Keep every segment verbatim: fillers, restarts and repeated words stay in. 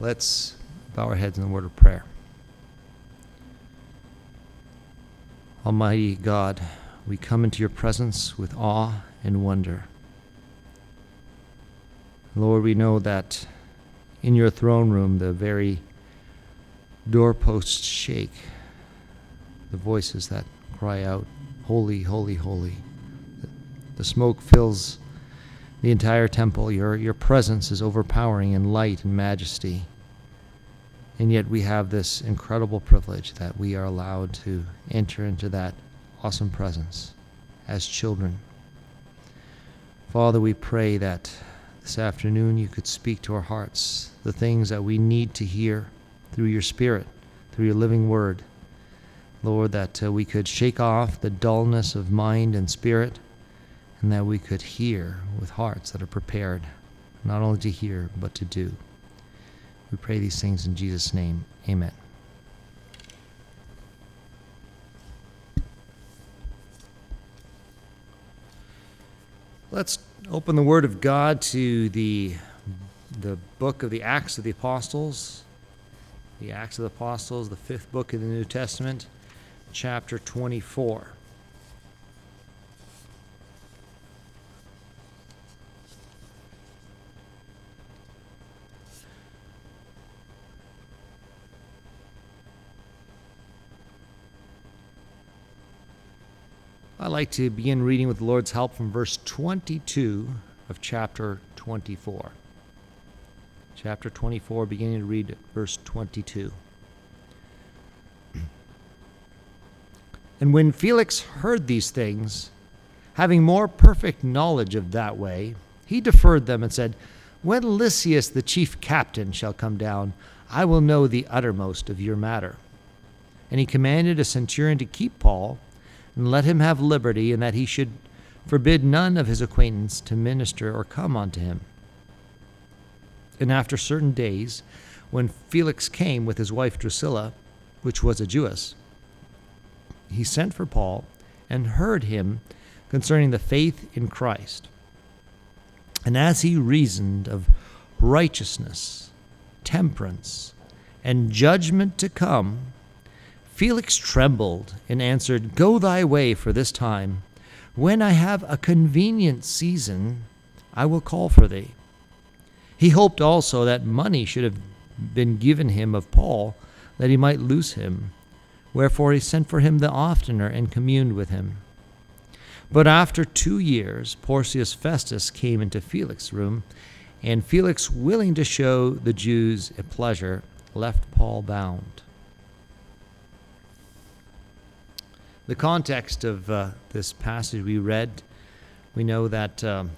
Let's bow our heads in a word of prayer. Almighty God, we come into your presence with awe and wonder. Lord, we know that in your throne room the very doorposts shake, the voices that cry out, holy, holy, holy. The smoke fills the entire temple. Your, your presence is overpowering in light and majesty. And yet we have this incredible privilege that we are allowed to enter into that awesome presence as children. Father, we pray that this afternoon you could speak to our hearts the things that we need to hear through your Spirit, through your living word. Lord, that uh, we could shake off the dullness of mind and spirit, and that we could hear with hearts that are prepared, not only to hear, but to do. We pray these things in Jesus' name. Amen. Let's open the Word of God to the, the book of the Acts of the Apostles, the Acts of the Apostles, the fifth book of the New Testament, chapter twenty-four. I'd like to begin reading with the Lord's help from verse twenty-two of chapter twenty-four. Chapter twenty-four, beginning to read verse twenty-two. And when Felix heard these things, having more perfect knowledge of that way, he deferred them and said, When Lysias the chief captain shall come down, I will know the uttermost of your matter. And he commanded a centurion to keep Paul, and let him have liberty, and that he should forbid none of his acquaintance to minister or come unto him. And after certain days, when Felix came with his wife Drusilla, which was a Jewess, he sent for Paul and heard him concerning the faith in Christ. And as he reasoned of righteousness, temperance, and judgment to come, Felix trembled and answered, Go thy way for this time. When I have a convenient season, I will call for thee. He hoped also that money should have been given him of Paul, that he might loose him. Wherefore he sent for him the oftener and communed with him. But after two years, Porcius Festus came into Felix's room, and Felix, willing to show the Jews a pleasure, left Paul bound. The context of uh, this passage we read, we know that um,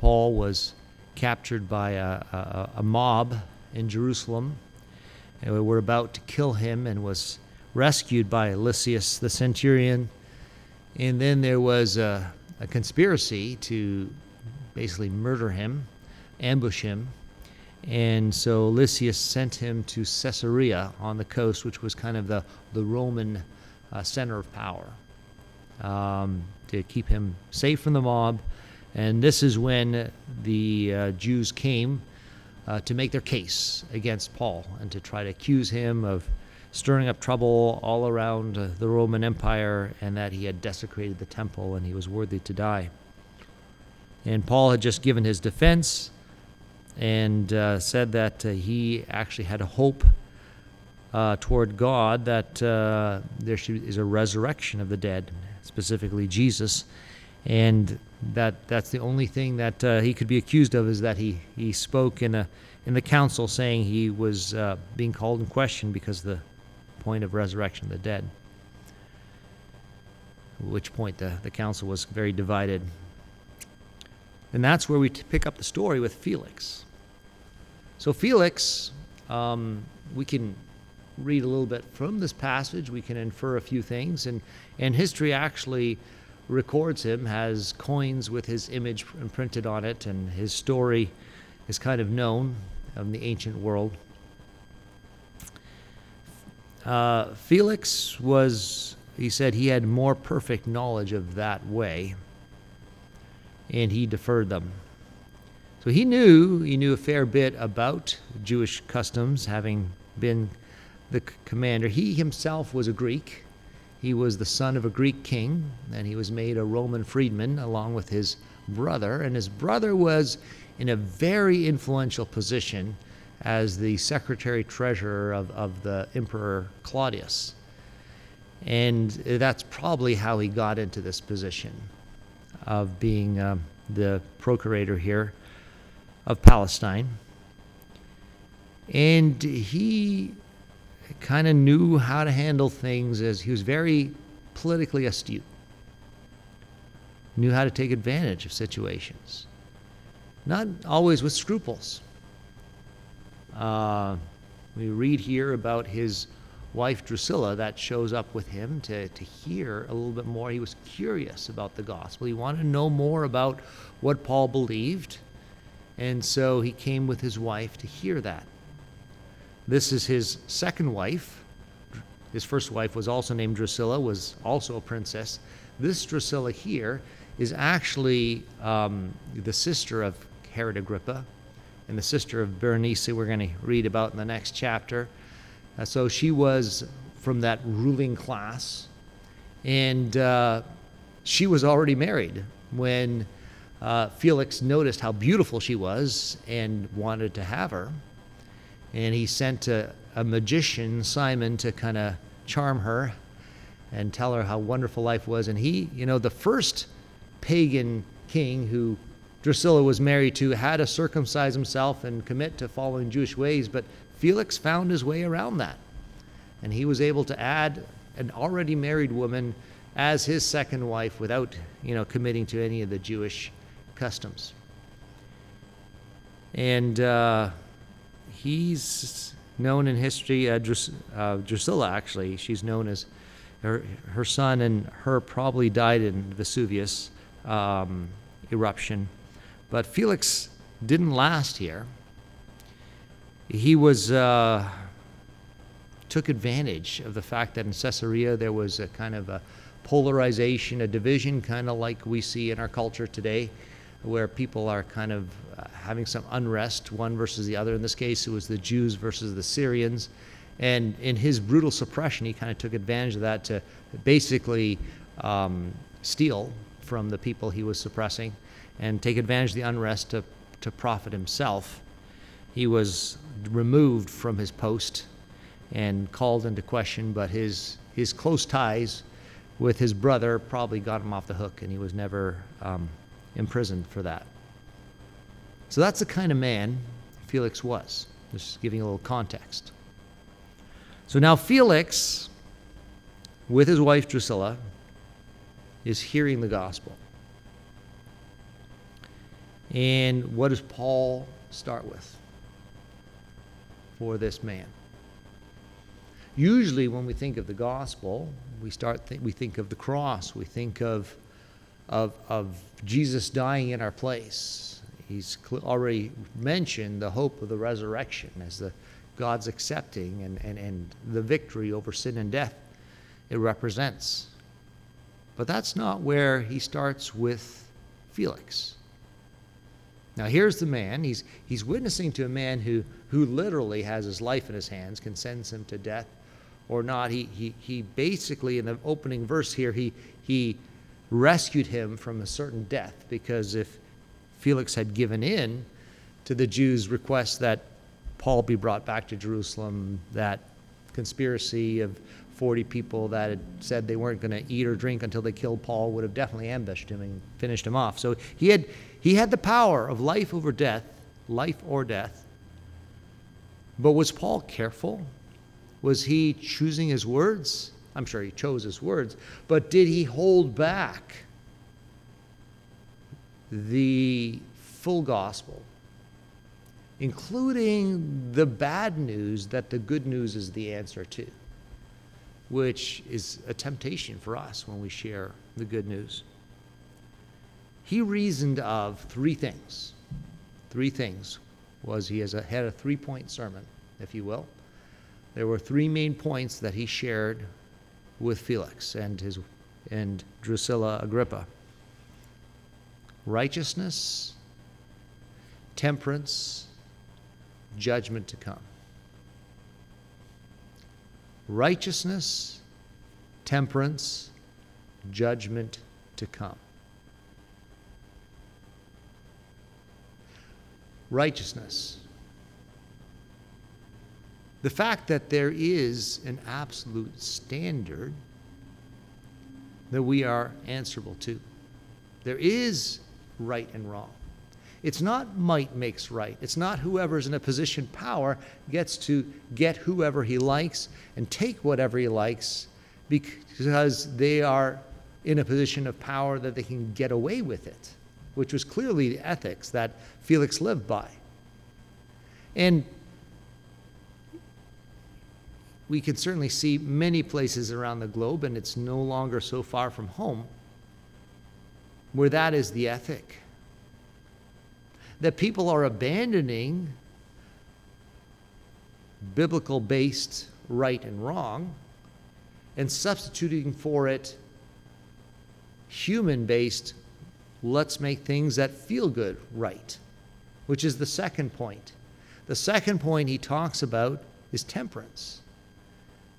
Paul was captured by a, a, a mob in Jerusalem, and we were about to kill him, and was rescued by Lysias the centurion. And then there was a, a conspiracy to basically murder him, ambush him. And so Lysias sent him to Caesarea on the coast, which was kind of the, the Roman Uh, center of power, um, to keep him safe from the mob. And this is when the uh, Jews came uh, to make their case against Paul and to try to accuse him of stirring up trouble all around uh, the Roman Empire, and that he had desecrated the temple and he was worthy to die. And Paul had just given his defense and uh, said that uh, he actually had a hope Uh, toward God, that uh, there should, is a resurrection of the dead, specifically Jesus, and that that's the only thing that uh, he could be accused of, is that he, he spoke in a in the council, saying he was uh, being called in question because of the point of resurrection of the dead, at which point the, the council was very divided. And that's where we t- pick up the story with Felix. So Felix, um, we can read a little bit from this passage. We can infer a few things, and and history actually records him, has coins with his image imprinted on it, and his story is kind of known in the ancient world. Uh, Felix was, he said he had more perfect knowledge of that way, and he deferred them. So he knew, he knew a fair bit about Jewish customs, having been the commander. He himself was a Greek. He was the son of a Greek king, and he was made a Roman freedman along with his brother. And his brother was in a very influential position as the secretary-treasurer of, of the Emperor Claudius. And that's probably how he got into this position of being um, the procurator here of Palestine. And he kind of knew how to handle things, as he was very politically astute, knew how to take advantage of situations, not always with scruples. Uh, we read here about his wife Drusilla that shows up with him to, to hear a little bit more. He was curious about the gospel. He wanted to know more about what Paul believed, and so he came with his wife to hear that. This is his second wife. His first wife was also named Drusilla, was also a princess. This Drusilla here is actually um, the sister of Herod Agrippa and the sister of Berenice, we're going to read about in the next chapter. Uh, so she was from that ruling class, and uh, she was already married when uh, Felix noticed how beautiful she was and wanted to have her. And he sent a, a magician, Simon, to kind of charm her and tell her how wonderful life was. And he, you know, the first pagan king who Drusilla was married to had to circumcise himself and commit to following Jewish ways, but Felix found his way around that. And he was able to add an already married woman as his second wife without, you know, committing to any of the Jewish customs. And uh, he's known in history, uh, Drus- uh, Drusilla actually, she's known as, her, her son and her probably died in Vesuvius um, eruption. But Felix didn't last here. He was, uh, took advantage of the fact that in Caesarea there was a kind of a polarization, a division, kind of like we see in our culture today, where people are kind of uh, having some unrest, one versus the other. In this case, it was the Jews versus the Syrians. And in his brutal suppression, he kind of took advantage of that to basically um, steal from the people he was suppressing and take advantage of the unrest to, to profit himself. He was removed from his post and called into question, but his, his close ties with his brother probably got him off the hook, and he was never um, imprisoned for that. So that's the kind of man Felix was, just giving a little context. So now Felix, with his wife Drusilla, is hearing the gospel. And what does Paul start with for this man? Usually when we think of the gospel, we start th- we think of the cross, we think of Of, of Jesus dying in our place. He's cl- already mentioned the hope of the resurrection as the God's accepting and, and, and the victory over sin and death it represents. But that's not where he starts with Felix. Now here's the man. He's he's witnessing to a man who, who literally has his life in his hands, can sentence him to death or not. He he he basically, in the opening verse here, he he rescued him from a certain death, because if Felix had given in to the Jews' request that Paul be brought back to Jerusalem, that conspiracy of forty people that had said they weren't going to eat or drink until they killed Paul would have definitely ambushed him and finished him off. So he had he had the power of life over death, life or death. But was Paul careful? Was he choosing his words? I'm sure he chose his words, but did he hold back the full gospel, including the bad news that the good news is the answer to, which is a temptation for us when we share the good news? He reasoned of three things. Three things was he has a, had a three-point sermon, if you will. There were three main points that he shared with Felix and his and Drusilla Agrippa. Righteousness, temperance, judgment to come. Righteousness, temperance, judgment to come. Righteousness. The fact that there is an absolute standard that we are answerable to. There is right and wrong. It's not might makes right. It's not whoever's in a position of power gets to get whoever he likes and take whatever he likes because they are in a position of power that they can get away with it, which was clearly the ethics that Felix lived by. And we can certainly see many places around the globe, and it's no longer so far from home, where that is the ethic. That people are abandoning biblical-based right and wrong and substituting for it human-based, let's make things that feel good right, which is the second point. The second point he talks about is temperance,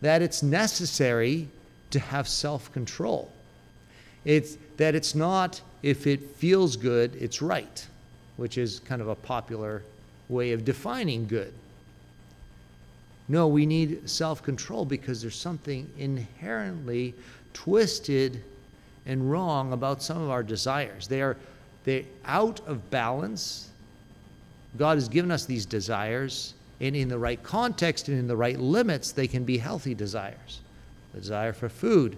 that it's necessary to have self-control. It's that it's not if it feels good, it's right, which is kind of a popular way of defining good. No, we need self-control because there's something inherently twisted and wrong about some of our desires. They are they're out of balance. God has given us these desires, and in the right context and in the right limits, they can be healthy desires. The desire for food,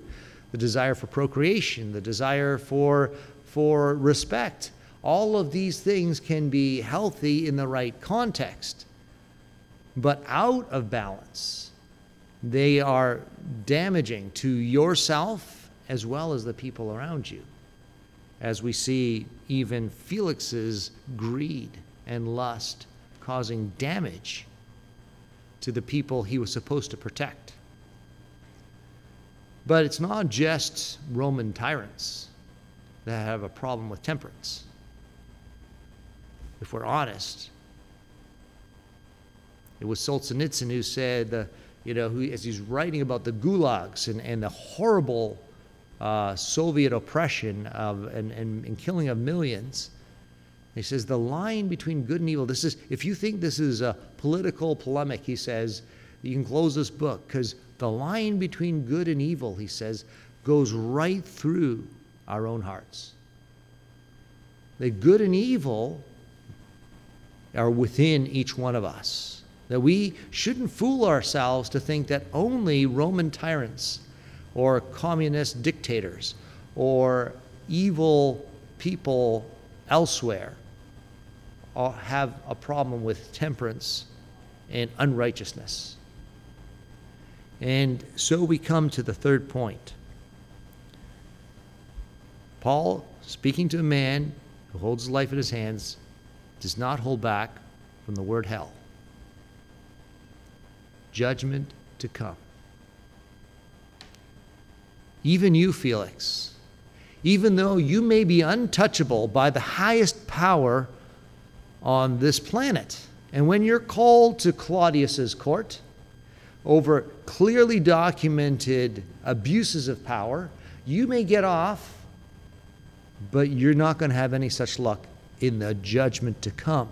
the desire for procreation, the desire for, for respect. All of these things can be healthy in the right context, but out of balance, they are damaging to yourself as well as the people around you, as we see even Felix's greed and lust causing damage to the people he was supposed to protect. But it's not just Roman tyrants that have a problem with temperance. If we're honest, it was Solzhenitsyn who said, uh, you know, who, as he's writing about the gulags and, and the horrible uh, Soviet oppression of and, and, and killing of millions, he says the line between good and evil. This is, if you think this is a political polemic, he says, you can close this book because the line between good and evil, he says, goes right through our own hearts. The good and evil are within each one of us. That we shouldn't fool ourselves to think that only Roman tyrants or communist dictators or evil people elsewhere are, have a problem with temperance and unrighteousness. And so we come to the third point. Paul, speaking to a man who holds his life in his hands, does not hold back from the word hell. Judgment to come. Even you, Felix, even though you may be untouchable by the highest power on this planet, and when you're called to Claudius's court over clearly documented abuses of power, you may get off, but you're not going to have any such luck in the judgment to come.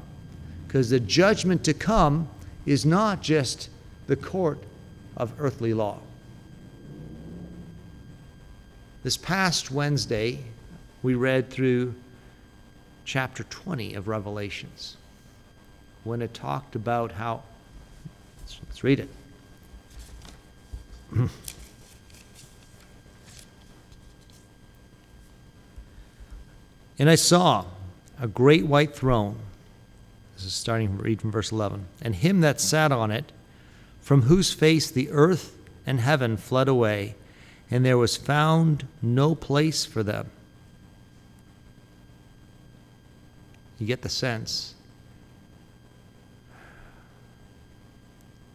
Because the judgment to come is not just the court of earthly law. This past Wednesday, we read through chapter twenty of Revelations, when it talked about how, let's, let's read it. And I saw a great white throne, this is starting from, read from verse eleven, and him that sat on it, from whose face the earth and heaven fled away, and there was found no place for them. You get the sense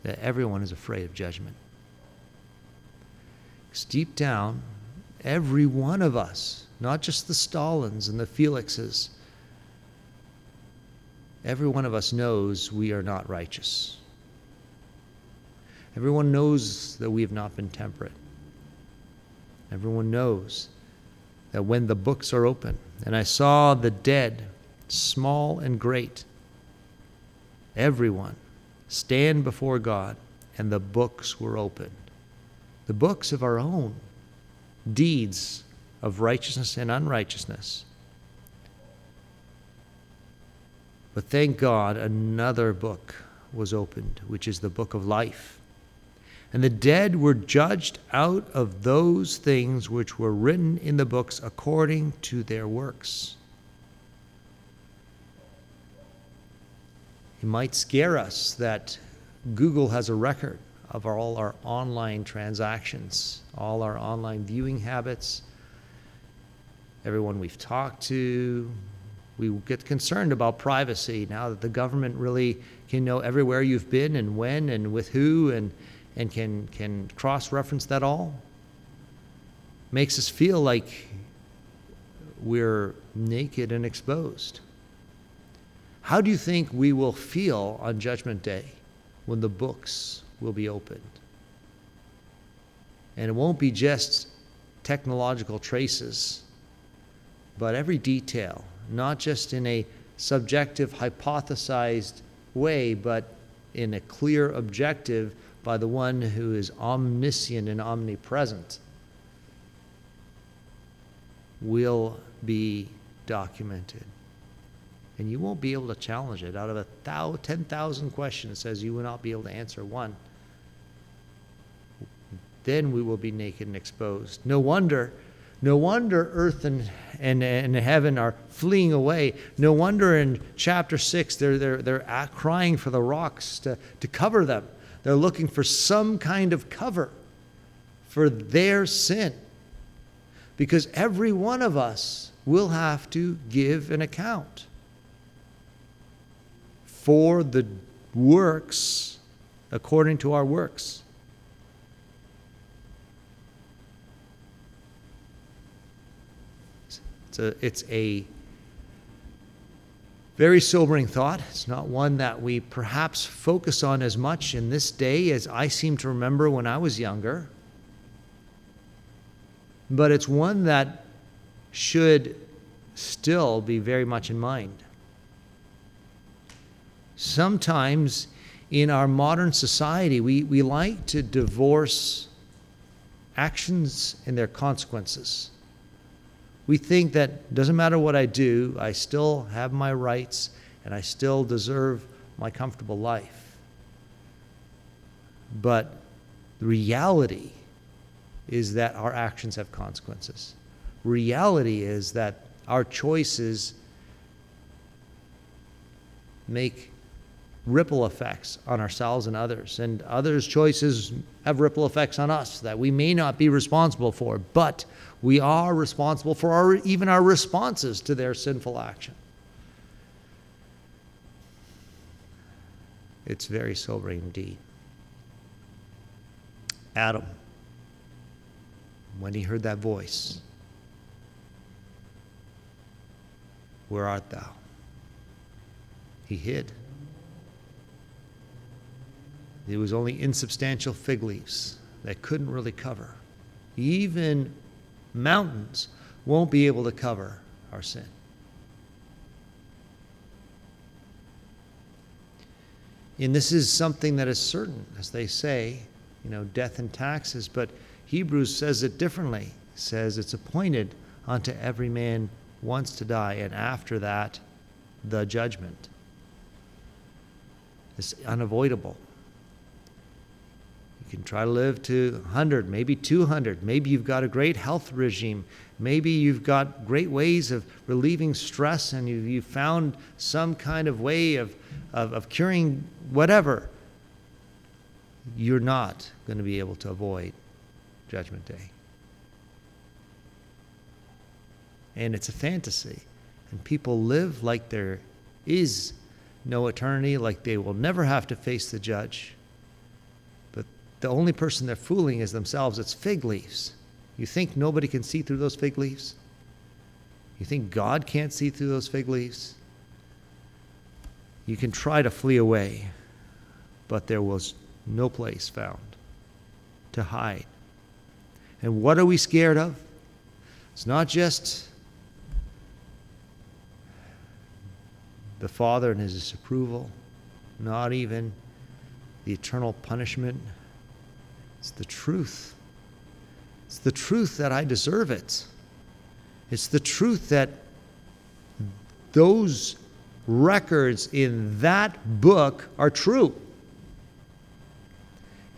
that everyone is afraid of judgment. Because deep down, every one of us, not just the Stalins and the Felixes, Every one of us knows we are not righteous. Everyone knows that we have not been temperate. Everyone knows that when the books are open, and I saw the dead, small and great, everyone stand before God, and the books were opened. The books of our own deeds of righteousness and unrighteousness. But thank God another book was opened, which is the book of life. And the dead were judged out of those things which were written in the books according to their works. It might scare us that Google has a record of our, all our online transactions, all our online viewing habits, everyone we've talked to. We get concerned about privacy now that the government really can know everywhere you've been and when and with who and and can, can cross-reference that all. Makes us feel like we're naked and exposed. How do you think we will feel on Judgment Day when the books will be opened? And it won't be just technological traces, but every detail, not just in a subjective, hypothesized way, but in a clear objective by the one who is omniscient and omnipresent, will be documented. And you won't be able to challenge it. Out of a ten thousand questions, it says you will not be able to answer one. Then we will be naked and exposed. No wonder, no wonder earth and, and, and heaven are fleeing away. No wonder in chapter six they're, they're, they're crying for the rocks to, to cover them. They're looking for some kind of cover for their sin. Because every one of us will have to give an account for the works, according to our works. It's a, it's a very sobering thought. It's not one that we perhaps focus on as much in this day as I seem to remember when I was younger. But it's one that should still be very much in mind. Sometimes in our modern society, we, we like to divorce actions and their consequences. We think that it doesn't matter what I do, I still have my rights and I still deserve my comfortable life. But the reality is that our actions have consequences. Reality is that our choices make ripple effects on ourselves and others, and others' choices have ripple effects on us that we may not be responsible for, but we are responsible for our, even our responses to their sinful action. It's very sobering indeed. Adam, when he heard that voice, "Where art thou?" he hid. It was only insubstantial fig leaves that couldn't really cover. Even mountains won't be able to cover our sin. And this is something that is certain, as they say, you know, death and taxes, but Hebrews says it differently. It says it's appointed unto every man once to die, and after that, the judgment. It's unavoidable. You can try to live to one hundred, maybe two hundred. Maybe you've got a great health regime. Maybe you've got great ways of relieving stress and you've, you've found some kind of way of, of, of curing whatever. You're not going to be able to avoid Judgment Day. And it's a fantasy. And people live like there is no eternity, like they will never have to face the judge. But the only person they're fooling is themselves. It's fig leaves. You think nobody can see through those fig leaves? You think God can't see through those fig leaves? You can try to flee away, but there was no place found to hide. And what are we scared of? It's not just the Father and his disapproval, not even the eternal punishment. It's the truth. It's the truth that I deserve it. It's the truth that those records in that book are true.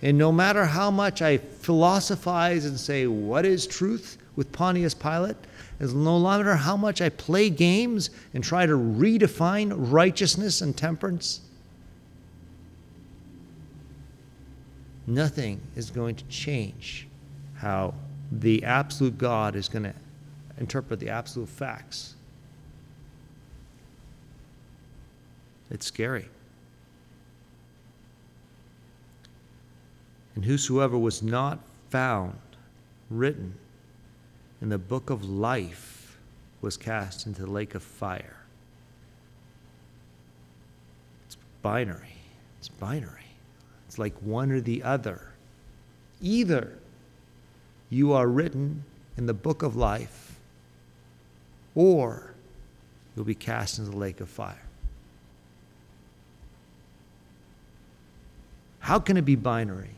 And no matter how much I philosophize and say, what is truth with Pontius Pilate, as no matter how much I play games and try to redefine righteousness and temperance, nothing is going to change how the absolute God is going to interpret the absolute facts. It's scary. And whosoever was not found written in the book of life was cast into the lake of fire. It's binary. It's binary. It's like one or the other. Either you are written in the book of life, or you'll be cast into the lake of fire. How can it be binary?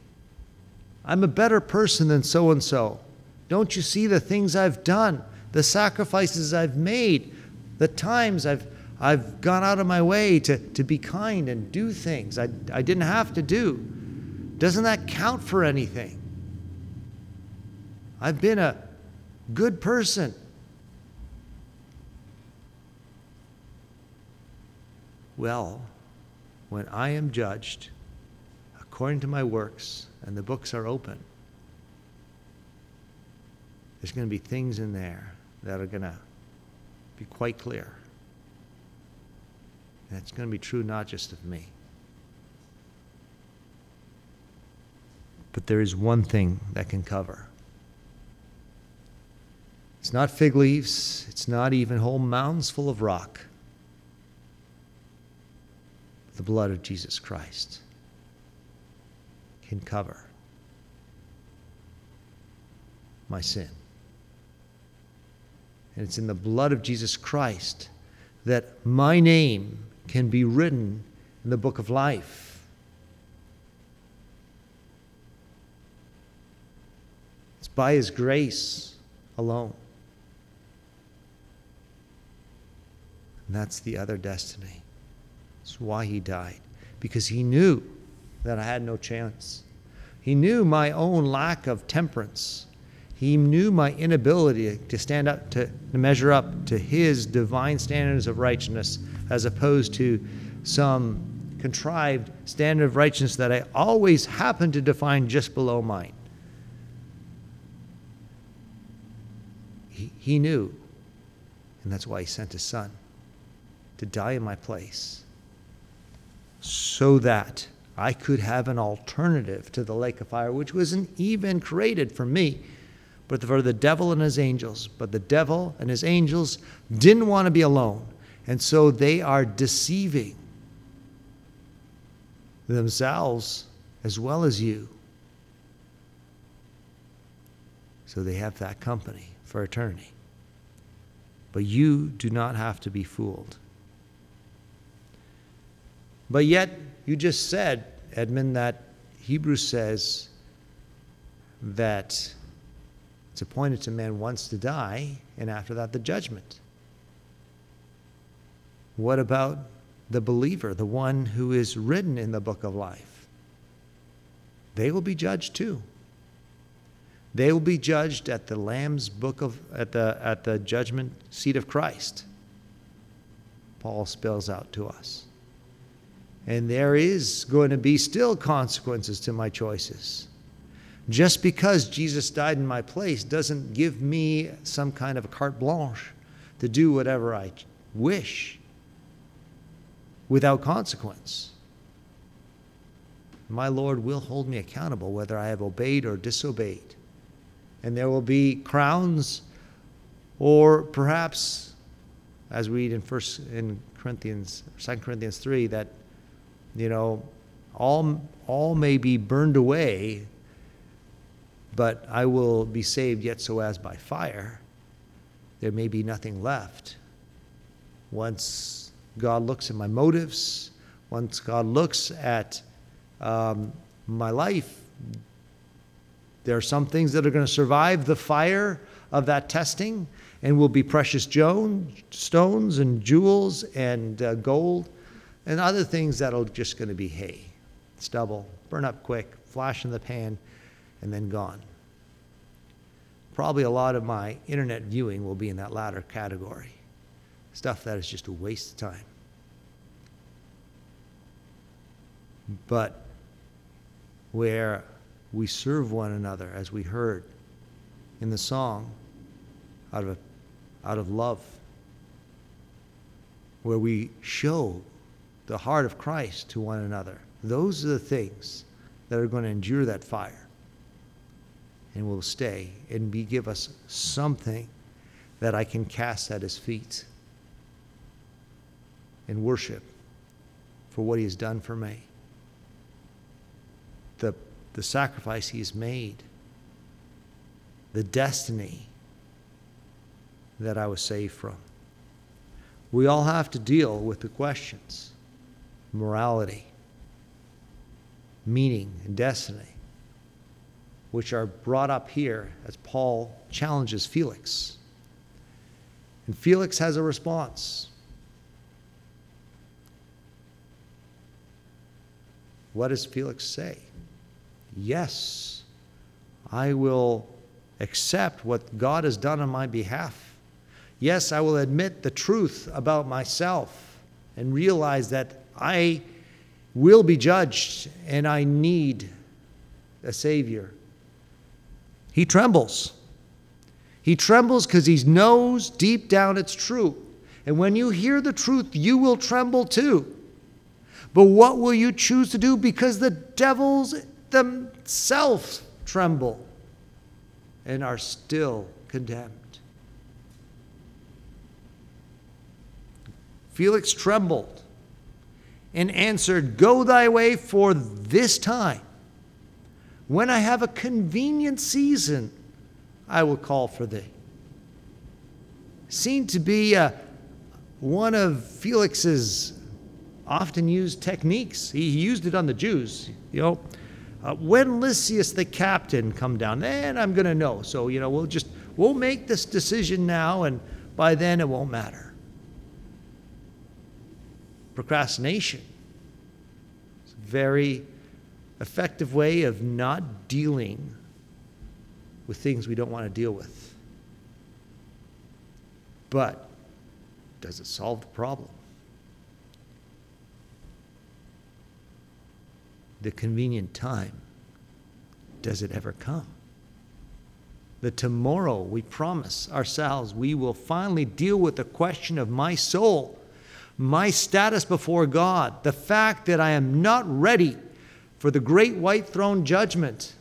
I'm a better person than so-and-so. Don't you see the things I've done, the sacrifices I've made, the times I've I've gone out of my way to, to be kind and do things I, I didn't have to do? Doesn't that count for anything? I've been a good person. Well, when I am judged according to my works, and the books are open, there's going to be things in there that are going to be quite clear. And it's going to be true not just of me. But there is one thing that can cover. It's not fig leaves. It's not even whole mounds full of rock. The blood of Jesus Christ can cover my sin. And it's in the blood of Jesus Christ that my name can be written in the book of life. It's by his grace alone. And that's the other destiny. That's why he died, because he knew that I had no chance. He knew my own lack of temperance. He knew my inability to stand up, to, to measure up to his divine standards of righteousness, as opposed to some contrived standard of righteousness that I always happen to define just below mine. He, he knew, and that's why he sent his son to die in my place, so that I could have an alternative to the lake of fire, which wasn't even created for me, but for the devil and his angels. But the devil and his angels didn't want to be alone, and so they are deceiving themselves as well as you. So they have that company for eternity. But you do not have to be fooled. But yet, you just said, Edmund, that Hebrews says that it's appointed to man once to die, and after that the judgment. What about the believer, the one who is written in the book of life? They will be judged too. They will be judged at the Lamb's book of at the at the judgment seat of Christ. Paul spells out to us. And there is going to be still consequences to my choices. Just because Jesus died in my place doesn't give me some kind of a carte blanche to do whatever I wish without consequence. My Lord will hold me accountable whether I have obeyed or disobeyed. And there will be crowns or perhaps as we read in First in Corinthians, Second Corinthians three, that you know all all may be burned away, but I will be saved yet so as by fire. There may be nothing left. Once God looks at my motives, once God looks at um, my life, there are some things that are going to survive the fire of that testing and will be precious stones and jewels and uh, gold, and other things that are just going to be hay, stubble, burn up quick, flash in the pan, and then gone. Probably a lot of my internet viewing will be in that latter category. Stuff that is just a waste of time. But where we serve one another, as we heard in the song, out of, a, out of love, where we show the heart of Christ to one another, those are the things that are going to endure that fire and will stay and be, give us something that I can cast at his feet and worship for what he has done for me, the, the sacrifice he has made, the destiny that I was saved from. We all have to deal with the questions: morality, meaning, and destiny, which are brought up here as Paul challenges Felix. And Felix has a response. What does Felix say? Yes, I will accept what God has done on my behalf. Yes, I will admit the truth about myself and realize that I will be judged and I need a Savior. He trembles. He trembles because he knows deep down it's true. And when you hear the truth, you will tremble too. But what will you choose to do? Because the devils themselves tremble and are still condemned. Felix trembled and answered, "Go thy way for this time. When I have a convenient season, I will call for thee." Seemed to be uh, one of Felix's often used techniques. He used it on the Jews. You know, uh, when Lysias the captain come down, then I'm going to know. So, you know, we'll just, we'll make this decision now, and by then it won't matter. Procrastination. It's a very effective way of not dealing with things we don't want to deal with. But does it solve the problem? The convenient time, does it ever come? The tomorrow we promise ourselves we will finally deal with the question of my soul, my status before God, the fact that I am not ready for the great white throne judgment,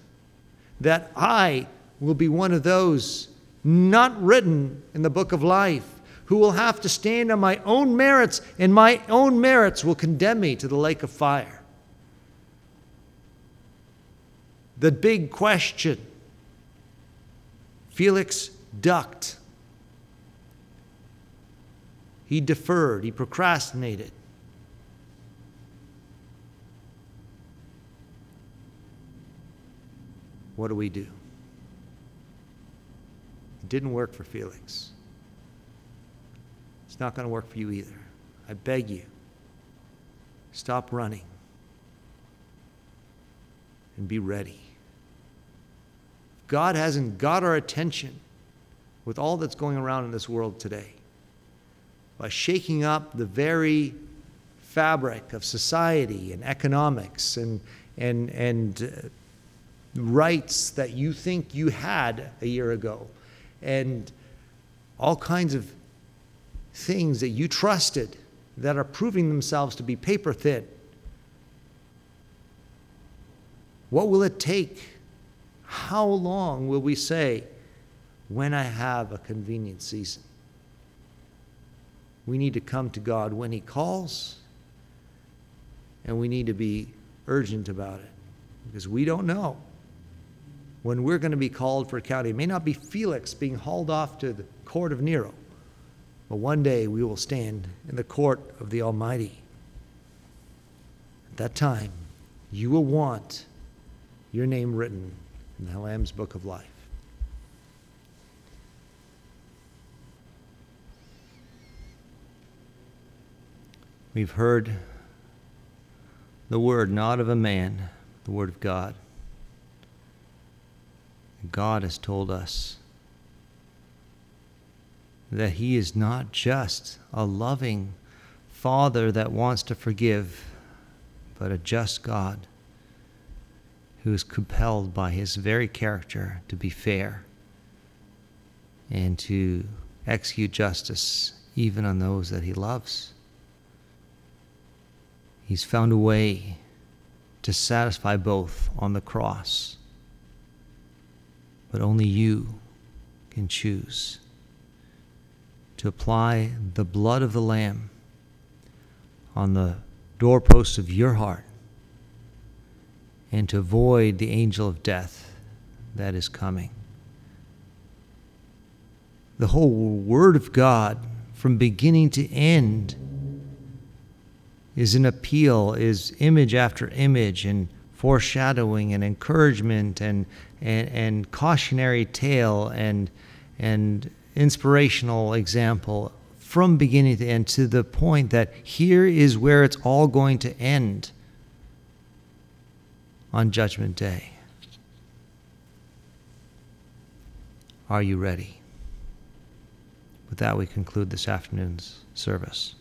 that I will be one of those not written in the book of life, who will have to stand on my own merits, and my own merits will condemn me to the lake of fire. The big question. Felix ducked. He deferred, he procrastinated. What do we do? It didn't work for Felix. It's not going to work for you either. I beg you, stop running and be ready. If God hasn't got our attention with all that's going around in this world today, by shaking up the very fabric of society and economics and and and uh, rights that you think you had a year ago, and all kinds of things that you trusted that are proving themselves to be paper thin. What will it take? How long will we say, when I have a convenient season? We need to come to God when He calls, and we need to be urgent about it, because we don't know when we're going to be called for account. It may not be Felix being hauled off to the court of Nero, but one day we will stand in the court of the Almighty. At that time, you will want your name written in the Lamb's Book of Life. We've heard the word not of a man, the word of God. God has told us that He is not just a loving Father that wants to forgive, but a just God who is compelled by His very character to be fair and to execute justice even on those that He loves. He's found a way to satisfy both on the cross, but only you can choose to apply the blood of the Lamb on the doorposts of your heart and to avoid the angel of death that is coming. The whole Word of God, from beginning to end, is an appeal, is image after image, and foreshadowing, and encouragement, and and, and cautionary tale, and and inspirational example, from beginning to end, to the point that here is where it's all going to end on Judgment Day. Are you ready? With that, we conclude this afternoon's service.